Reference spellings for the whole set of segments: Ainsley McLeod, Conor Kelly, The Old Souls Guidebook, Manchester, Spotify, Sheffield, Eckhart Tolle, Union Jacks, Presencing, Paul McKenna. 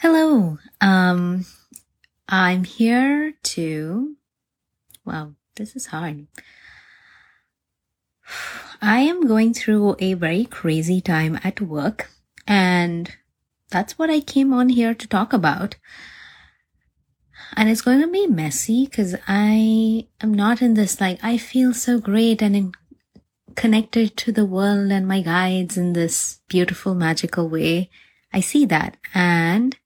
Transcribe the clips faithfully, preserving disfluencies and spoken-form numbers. Hello. Um, I'm here to, wow, this is hard. I am going through a very crazy time at work, and that's what I came on here to talk about. And it's going to be messy because I am not in this, like, I feel so great and in, connected to the world and my guides in this beautiful, magical way. I see that. And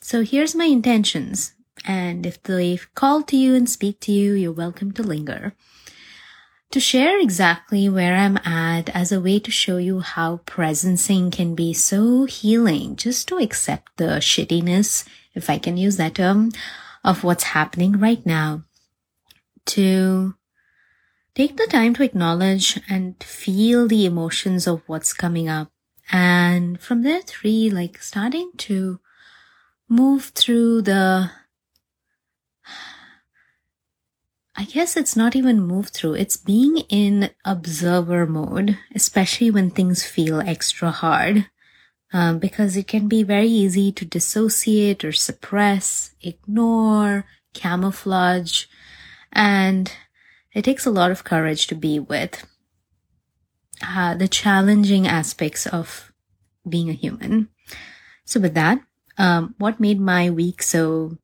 so here's my intentions. And if they call to you and speak to you, you're welcome to linger. To share exactly where I'm at as a way to show you how presencing can be so healing, just to accept the shittiness, if I can use that term, of what's happening right now. To take the time to acknowledge and feel the emotions of what's coming up. And from there, three, like starting to move through the, I guess it's not even move through. It's being in observer mode, especially when things feel extra hard, um, because it can be very easy to dissociate or suppress, ignore, camouflage, and it takes a lot of courage to be with uh, the challenging aspects of being a human. So with that, um, what made my week so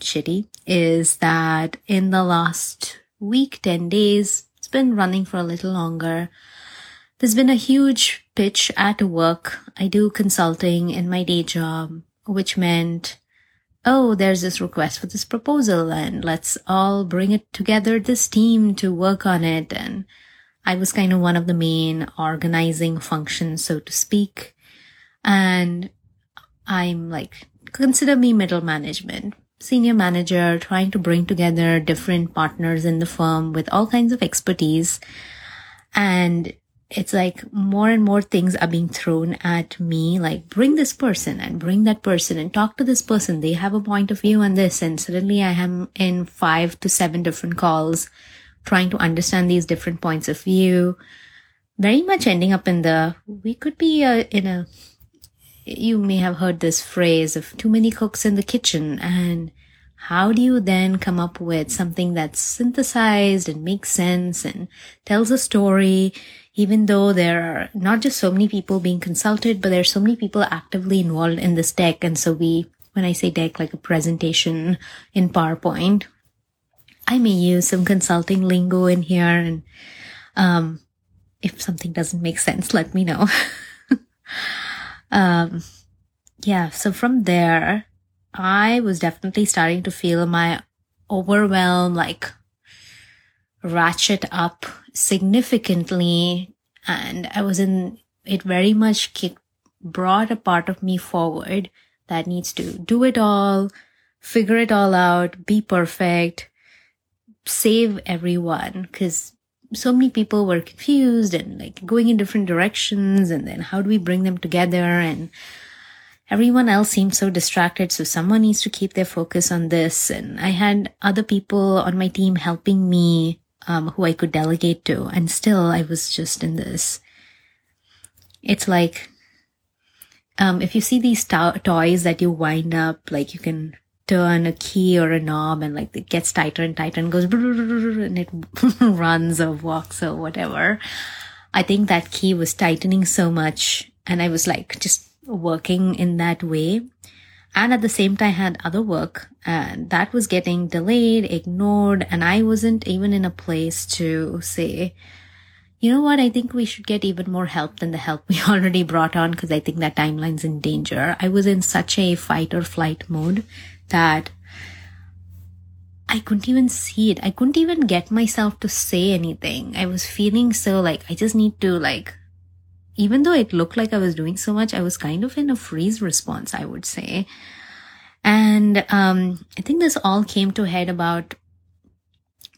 shitty is that in the last week, ten days, it's been running for a little longer, there's been a huge pitch at work. I do consulting in my day job, which meant, oh, there's this request for this proposal and let's all bring it together, this team, to work on it. And I was kind of one of the main organizing functions, so to speak. And I'm like, consider me middle management, senior manager, trying to bring together different partners in the firm with all kinds of expertise. And it's like more and more things are being thrown at me, like bring this person and bring that person and talk to this person. They have a point of view on this. And suddenly I am in five to seven different calls trying to understand these different points of view, very much ending up in the, we could be uh, in a, you may have heard this phrase of too many cooks in the kitchen. And how do you then come up with something that's synthesized and makes sense and tells a story, even though there are not just so many people being consulted, but there are so many people actively involved in this deck. And so we, when I say deck, like a presentation in PowerPoint, I may use some consulting lingo in here. And um, if something doesn't make sense, let me know. Um, yeah, so from there, I was definitely starting to feel my overwhelm, like, ratchet up significantly. And I was in, it very much kicked, brought a part of me forward that needs to do it all, figure it all out, be perfect, save everyone, because so many people were confused and like going in different directions. And then how do we bring them together? And everyone else seems so distracted. So someone needs to keep their focus on this. And I had other people on my team helping me, um, who I could delegate to. And still I was just in this. It's like, um, if you see these to- toys that you wind up, like you can turn a key or a knob and like it gets tighter and tighter and goes and it runs or walks or whatever. I think that key was tightening so much and I was like just working in that way. And at the same time I had other work and that was getting delayed, ignored, and I wasn't even in a place to say, you know what, I think we should get even more help than the help we already brought on because I think that timeline's in danger. I was in such a fight or flight mode that I couldn't even see it. I couldn't even get myself to say anything. I was feeling so like, I just need to like, even though it looked like I was doing so much, I was kind of in a freeze response, I would say. And um, I think this all came to head about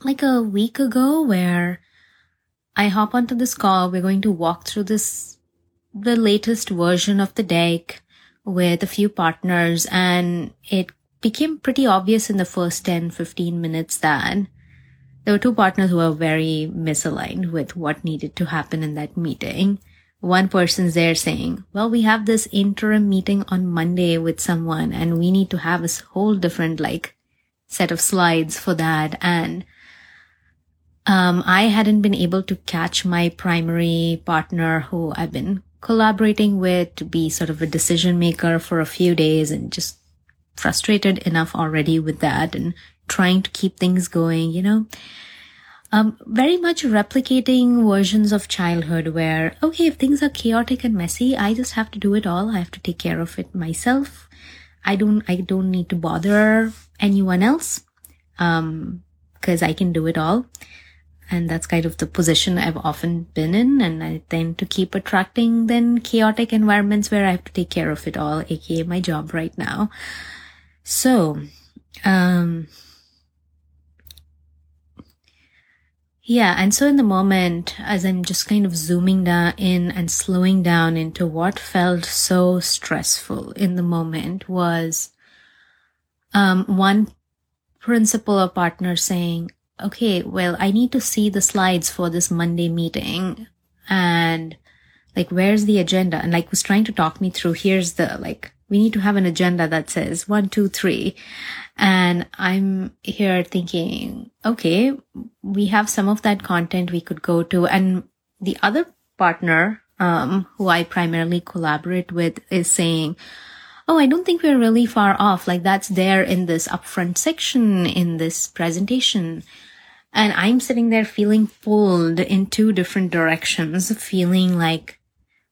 like a week ago where I hop onto this call. We're going to walk through this, the latest version of the deck with a few partners, and it became pretty obvious in the first ten, fifteen minutes that there were two partners who were very misaligned with what needed to happen in that meeting. one person's there saying, well, we have this interim meeting on Monday with someone and we need to have a whole different like set of slides for that. And um, I hadn't been able to catch my primary partner who I've been collaborating with to be sort of a decision maker for a few days, and just frustrated enough already with that and trying to keep things going, you know, um, very much replicating versions of childhood where, okay, if things are chaotic and messy, I just have to do it all. I have to take care of it myself. I don't, I don't need to bother anyone else. Um, cause I can do it all. And that's kind of the position I've often been in. And I tend to keep attracting then chaotic environments where I have to take care of it all, aka my job right now. So, um, yeah. And so in the moment, as I'm just kind of zooming down in and slowing down into what felt so stressful in the moment was, um, one principal or partner saying, okay, well, I need to see the slides for this Monday meeting, and like, where's the agenda? And like, was trying to talk me through, here's the, like, we need to have an agenda that says one, two, three. And I'm here thinking, okay, we have some of that content we could go to. And the other partner, um, who I primarily collaborate with, is saying, oh, I don't think we're really far off. Like, that's there in this upfront section in this presentation. And I'm sitting there feeling pulled in two different directions, feeling like,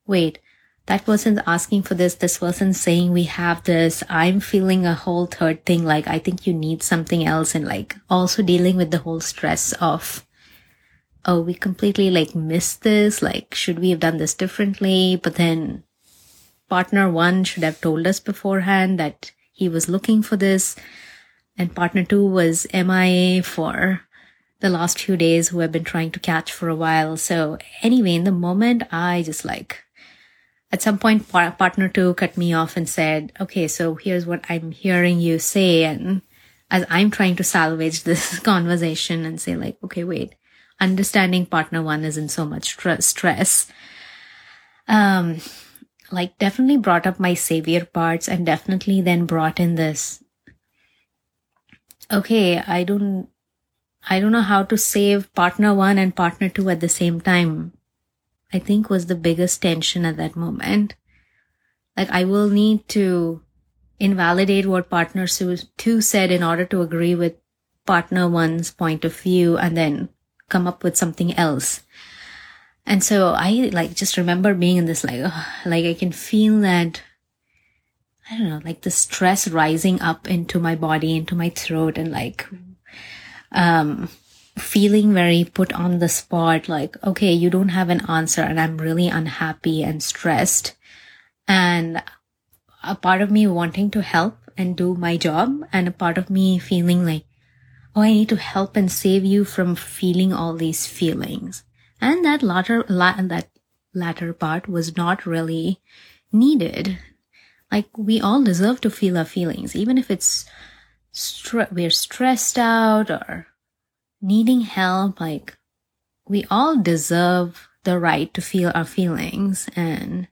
wait, that person's asking for this. This person's saying we have this. I'm feeling a whole third thing. Like, I think you need something else. And like, also dealing with the whole stress of, oh, we completely like missed this. Like, should we have done this differently? But then partner one should have told us beforehand that he was looking for this. And partner two was M I A for the last few days, who I've been trying to catch for a while. So anyway, in the moment, I just like, at some point, par- partner two cut me off and said, okay, so here's what I'm hearing you say. And as I'm trying to salvage this conversation and say like, okay, wait, understanding partner one is in so much tr- stress. Um, like definitely brought up my savior parts, and definitely then brought in this, okay, I don't, I don't know how to save partner one and partner two at the same time, I think was the biggest tension at that moment. Like, I will need to invalidate what partner two said in order to agree with partner one's point of view and then come up with something else. And so I like just remember being in this like, oh, like I can feel that, I don't know, like the stress rising up into my body, into my throat, and like, um, feeling very put on the spot, like, okay, you don't have an answer, and I'm really unhappy and stressed. And a part of me wanting to help and do my job, and a part of me feeling like, oh, I need to help and save you from feeling all these feelings. And that latter, la- that latter part was not really needed. Like, we all deserve to feel our feelings, even if it's stre- we're stressed out or needing help. Like, we all deserve the right to feel our feelings, and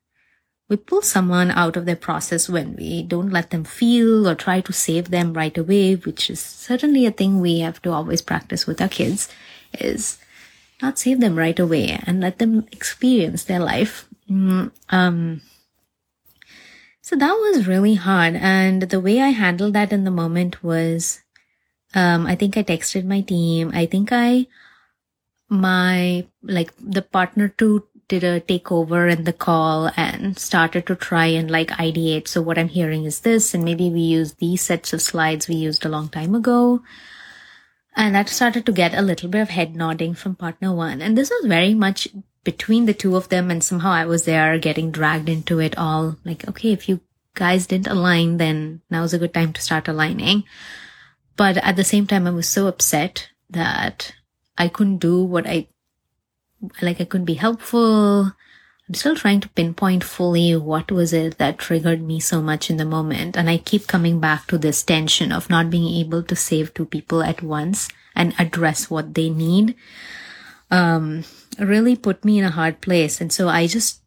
we pull someone out of their process when we don't let them feel or try to save them right away, which is certainly a thing we have to always practice with our kids, is not save them right away and let them experience their life. Um, so that was really hard. And the way I handled that in the moment was, Um, I think I texted my team. I think I, my, like the partner two did a takeover in the call and started to try and like ideate. So what I'm hearing is this, and maybe we use these sets of slides we used a long time ago. And that started to get a little bit of head nodding from partner one. And this was very much between the two of them. And somehow I was there getting dragged into it all. Like, okay, if you guys didn't align, then now's a good time to start aligning. But at the same time, I was so upset that I couldn't do what I, like I couldn't be helpful. I'm still trying to pinpoint fully what was it that triggered me so much in the moment. And I keep coming back to this tension of not being able to save two people at once and address what they need. Um, really put me in a hard place. And so I just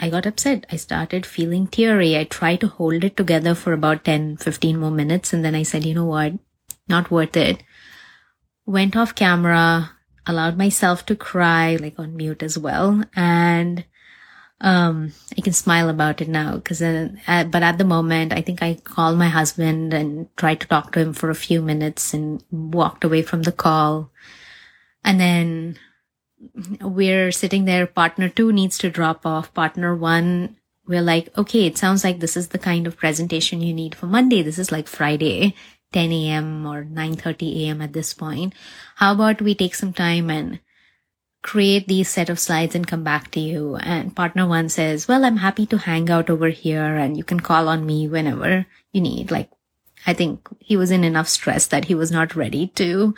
I got upset. I started feeling teary. I tried to hold it together for about ten, fifteen more minutes. And then I said, you know what? Not worth it. Went off camera, allowed myself to cry, like on mute as well. And um, I can smile about it now. Cause, uh, but at the moment, I think I called my husband and tried to talk to him for a few minutes and walked away from the call. And then we're sitting there, partner two needs to drop off. Partner one, we're like, okay, it sounds like this is the kind of presentation you need for Monday. This is like Friday, ten a.m. or nine thirty a.m. at this point. How about we take some time and create these set of slides and come back to you? And partner one says, well, I'm happy to hang out over here and you can call on me whenever you need. Like, I think he was in enough stress that he was not ready to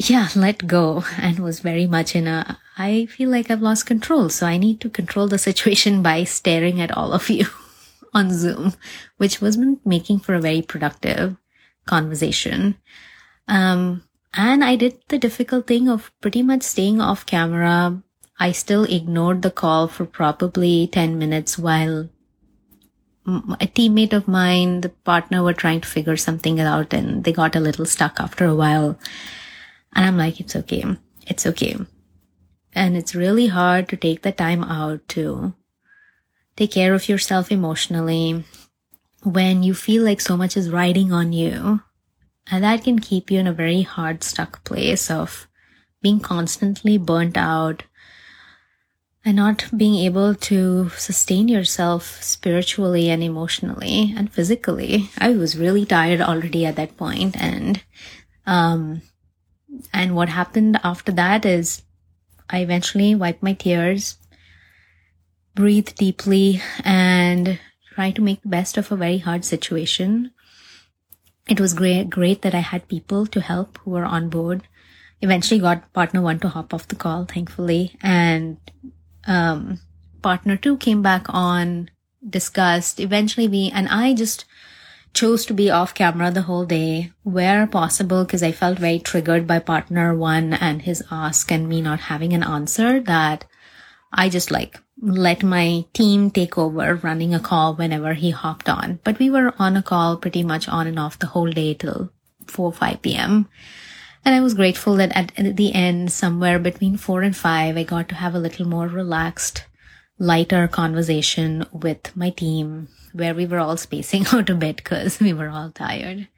Yeah, let go, and was very much in a, I feel like I've lost control, so I need to control the situation by staring at all of you on Zoom, which wasn't making for a very productive conversation. Um, and I did the difficult thing of pretty much staying off camera. I still ignored the call for probably ten minutes while a teammate of mine, the partner, were trying to figure something out, and they got a little stuck after a while. And I'm like, it's okay. It's okay. And it's really hard to take the time out to take care of yourself emotionally when you feel like so much is riding on you. And that can keep you in a very hard, stuck place of being constantly burnt out and not being able to sustain yourself spiritually and emotionally and physically. I was really tired already at that point, and, um, And what happened after that is I eventually wiped my tears, breathed deeply, and tried to make the best of a very hard situation. It was great, great that I had people to help who were on board. Eventually got partner one to hop off the call, thankfully. And um, partner two came back on, discussed. Eventually we, and I just chose to be off camera the whole day where possible, because I felt very triggered by partner one and his ask and me not having an answer, that I just like let my team take over running a call whenever he hopped on. But we were on a call pretty much on and off the whole day till four or five p.m. And I was grateful that at the end, somewhere between four and five, I got to have a little more relaxed, lighter conversation with my team, where we were all spacing out a bit because we were all tired.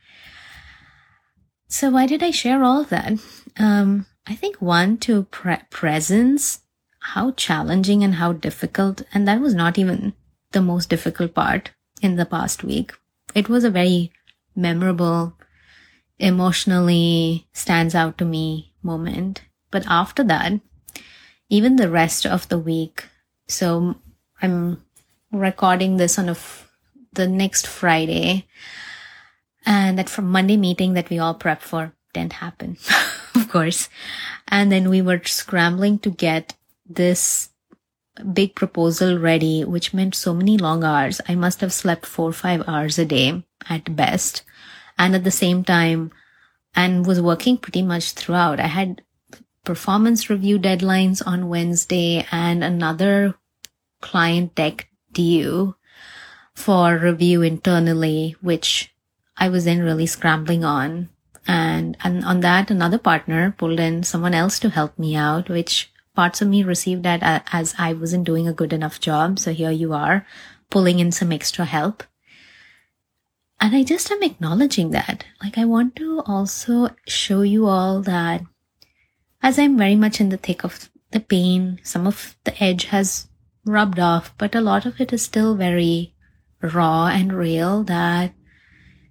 So why did I share all of that? Um, I think one, to pre- presence, how challenging and how difficult, and that was not even the most difficult part in the past week. It was a very memorable, emotionally stands out to me moment. But after that, even the rest of the week, so I'm recording this on a f- the next Friday, and that from Monday meeting that we all prepped for didn't happen, of course. And then we were scrambling to get this big proposal ready, which meant so many long hours. I must have slept four or five hours a day at best. And at the same time, and was working pretty much throughout. I had performance review deadlines on Wednesday and another client deck due for review internally, which I was then really scrambling on. And, and on that, another partner pulled in someone else to help me out, which parts of me received that as I wasn't doing a good enough job. So here you are pulling in some extra help. And I just am acknowledging that. Like, I want to also show you all that as I'm very much in the thick of the pain, some of the edge has rubbed off, but a lot of it is still very raw and real, that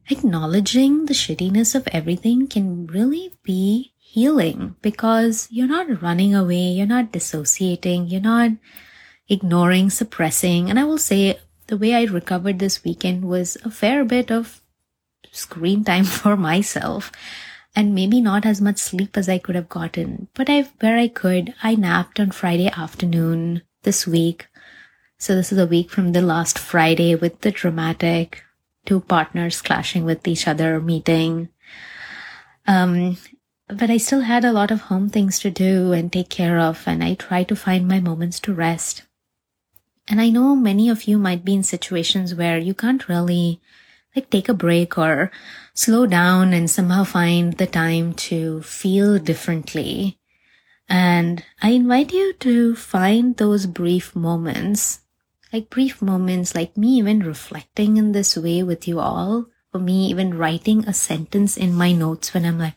acknowledging the shittiness of everything can really be healing, because you're not running away, you're not dissociating, you're not ignoring, suppressing. And I will say the way I recovered this weekend was a fair bit of screen time for myself. And maybe not as much sleep as I could have gotten. But I, where I could, I napped on Friday afternoon this week. So this is a week from the last Friday with the dramatic two partners clashing with each other meeting. Um, but I still had a lot of home things to do and take care of. And I tried to find my moments to rest. And I know many of you might be in situations where you can't really like take a break or slow down and somehow find the time to feel differently. And I invite you to find those brief moments, like brief moments like me even reflecting in this way with you all, or me even writing a sentence in my notes when I'm like,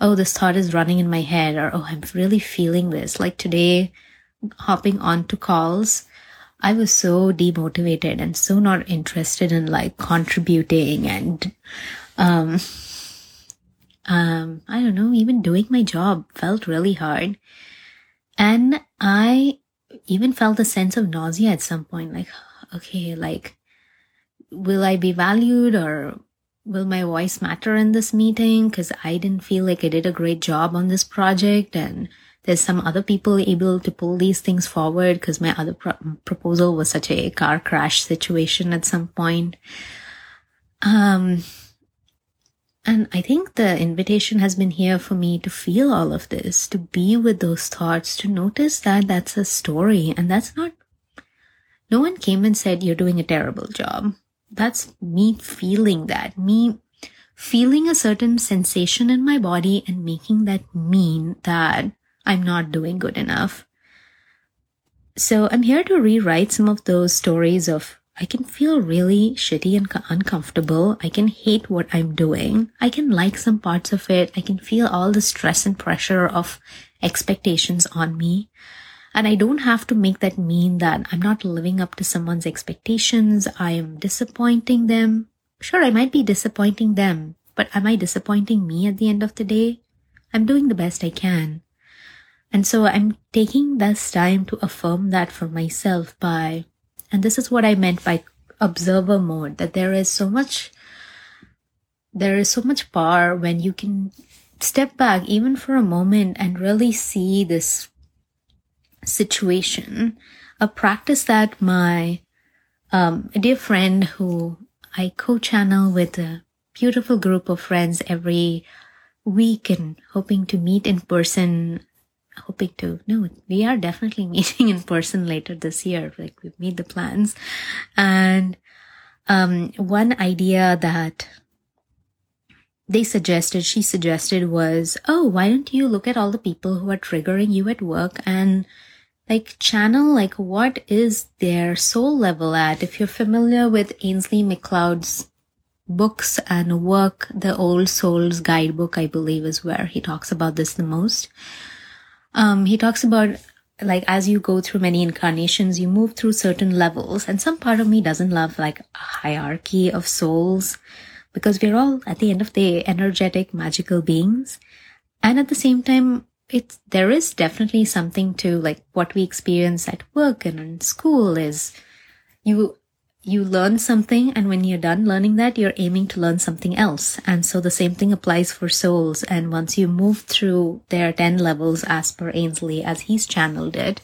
oh, this thought is running in my head, or oh, I'm really feeling this. Like today, hopping onto calls, I was so demotivated and so not interested in like contributing and um um I don't know, even doing my job felt really hard. And I even felt a sense of nausea at some point, like, okay, like, will I be valued or will my voice matter in this meeting? Because I didn't feel like I did a great job on this project, and there's some other people able to pull these things forward because my other pro- proposal was such a car crash situation at some point. Um, and I think the invitation has been here for me to feel all of this, to be with those thoughts, to notice that that's a story. And that's not, no one came and said, you're doing a terrible job. That's me feeling that, me feeling a certain sensation in my body and making that mean that I'm not doing good enough. So I'm here to rewrite some of those stories of I can feel really shitty and uncomfortable. I can hate what I'm doing. I can like some parts of it. I can feel all the stress and pressure of expectations on me. And I don't have to make that mean that I'm not living up to someone's expectations. I am disappointing them. Sure, I might be disappointing them, but am I disappointing me at the end of the day? I'm doing the best I can. And so I'm taking this time to affirm that for myself by, and this is what I meant by observer mode, that there is so much, there is so much power when you can step back even for a moment and really see this situation. A practice that my um, dear friend who I co-channel with a beautiful group of friends every week and hoping to meet in person hoping to, no, we are definitely meeting in person later this year. Like we've made the plans. And um, one idea that they suggested, she suggested was, oh, why don't you look at all the people who are triggering you at work and like channel, like what is their soul level at? If you're familiar with Ainsley McLeod's books and work, The Old Souls Guidebook, I believe is where he talks about this the most. Um, he talks about, like, as you go through many incarnations, you move through certain levels. And some part of me doesn't love, like, a hierarchy of souls because we're all, at the end of the day, energetic, magical beings. And at the same time, it's, there is definitely something to, like, what we experience at work and in school is you you learn something, and when you're done learning that, you're aiming to learn something else. And so the same thing applies for souls. And once you move through their ten levels as per Ainsley, as he's channeled it,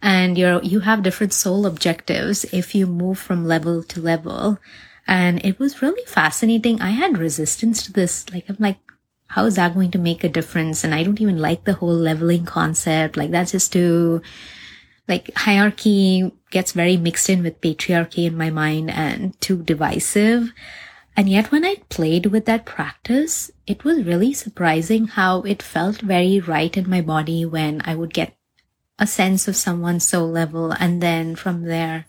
and you're, you have different soul objectives if you move from level to level. And it was really fascinating. I had resistance to this. Like, I'm like, how is that going to make a difference? And I don't even like the whole leveling concept. Like, that's just too... Like hierarchy gets very mixed in with patriarchy in my mind and too divisive. And yet when I played with that practice, it was really surprising how it felt very right in my body when I would get a sense of someone's soul level. And then from there,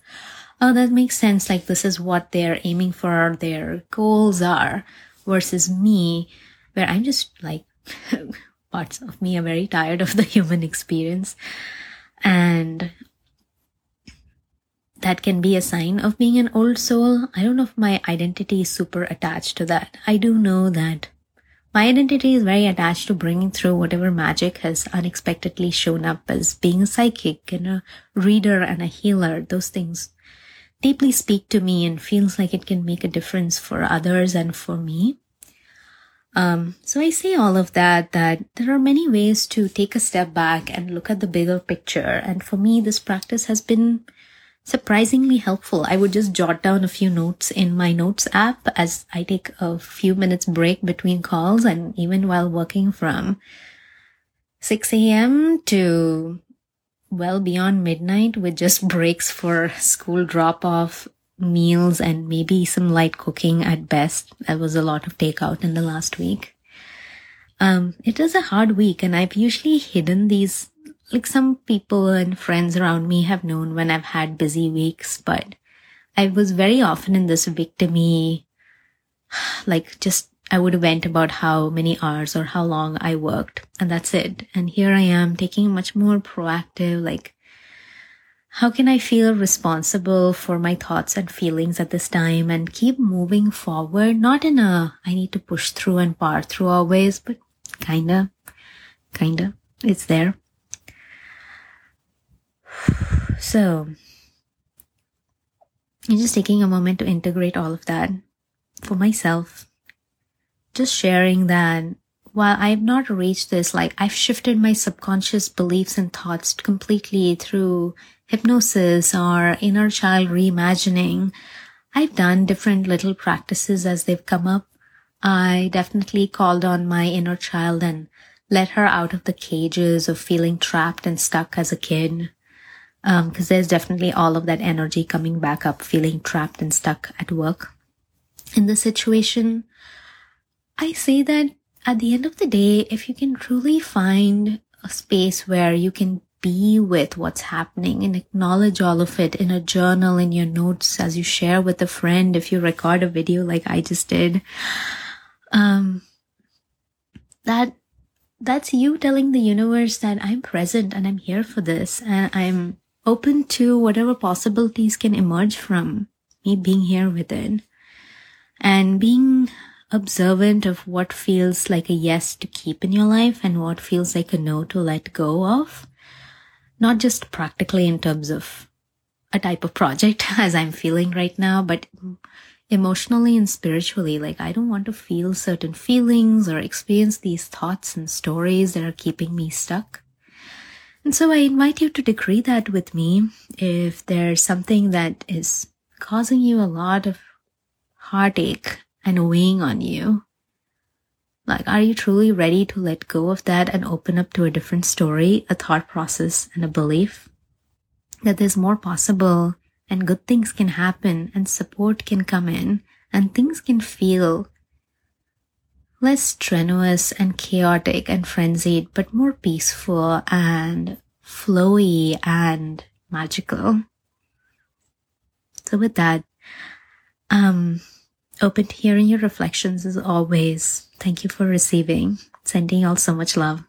oh, that makes sense. Like this is what they're aiming for, their goals are, versus me, where I'm just like, parts of me are very tired of the human experience. And that can be a sign of being an old soul. I don't know if my identity is super attached to that. I do know that my identity is very attached to bringing through whatever magic has unexpectedly shown up as being a psychic and a reader and a healer. Those things deeply speak to me and feels like it can make a difference for others and for me. Um, so I say all of that, that there are many ways to take a step back and look at the bigger picture. And for me, this practice has been surprisingly helpful. I would just jot down a few notes in my notes app as I take a few minutes break between calls. And even while working from six a.m. to well beyond midnight with just breaks for school drop-off, meals, and maybe some light cooking at best. That was a lot of takeout in the last week. Um, it is a hard week, and I've usually hidden these, like some people and friends around me have known when I've had busy weeks, but I was very often in this victim-y, like just I would vent about how many hours or how long I worked, and that's it. And here I am taking a much more proactive, like, how can I feel responsible for my thoughts and feelings at this time and keep moving forward? Not in a, I need to push through and power through always, but kinda, kinda, it's there. So, I'm just taking a moment to integrate all of that for myself. Just sharing that while I've not reached this, like I've shifted my subconscious beliefs and thoughts completely through hypnosis or inner child reimagining. I've done different little practices as they've come up. I definitely called on my inner child and let her out of the cages of feeling trapped and stuck as a kid. Um, because there's definitely all of that energy coming back up, feeling trapped and stuck at work. In this situation, I say that at the end of the day, if you can truly find a space where you can be with what's happening and acknowledge all of it in a journal, in your notes, as you share with a friend, if you record a video like I just did, um, that that's you telling the universe that I'm present and I'm here for this and I'm open to whatever possibilities can emerge from me being here with it and being observant of what feels like a yes to keep in your life and what feels like a no to let go of, not just practically in terms of a type of project as I'm feeling right now, but emotionally and spiritually. Like, I don't want to feel certain feelings or experience these thoughts and stories that are keeping me stuck. And so I invite you to decree that with me. If there's something that is causing you a lot of heartache and weighing on you, like, are you truly ready to let go of that and open up to a different story, a thought process, and a belief that there's more possible and good things can happen and support can come in and things can feel less strenuous and chaotic and frenzied, but more peaceful and flowy and magical? So with that, um... open to hearing your reflections as always. Thank you for receiving. Sending you all so much love.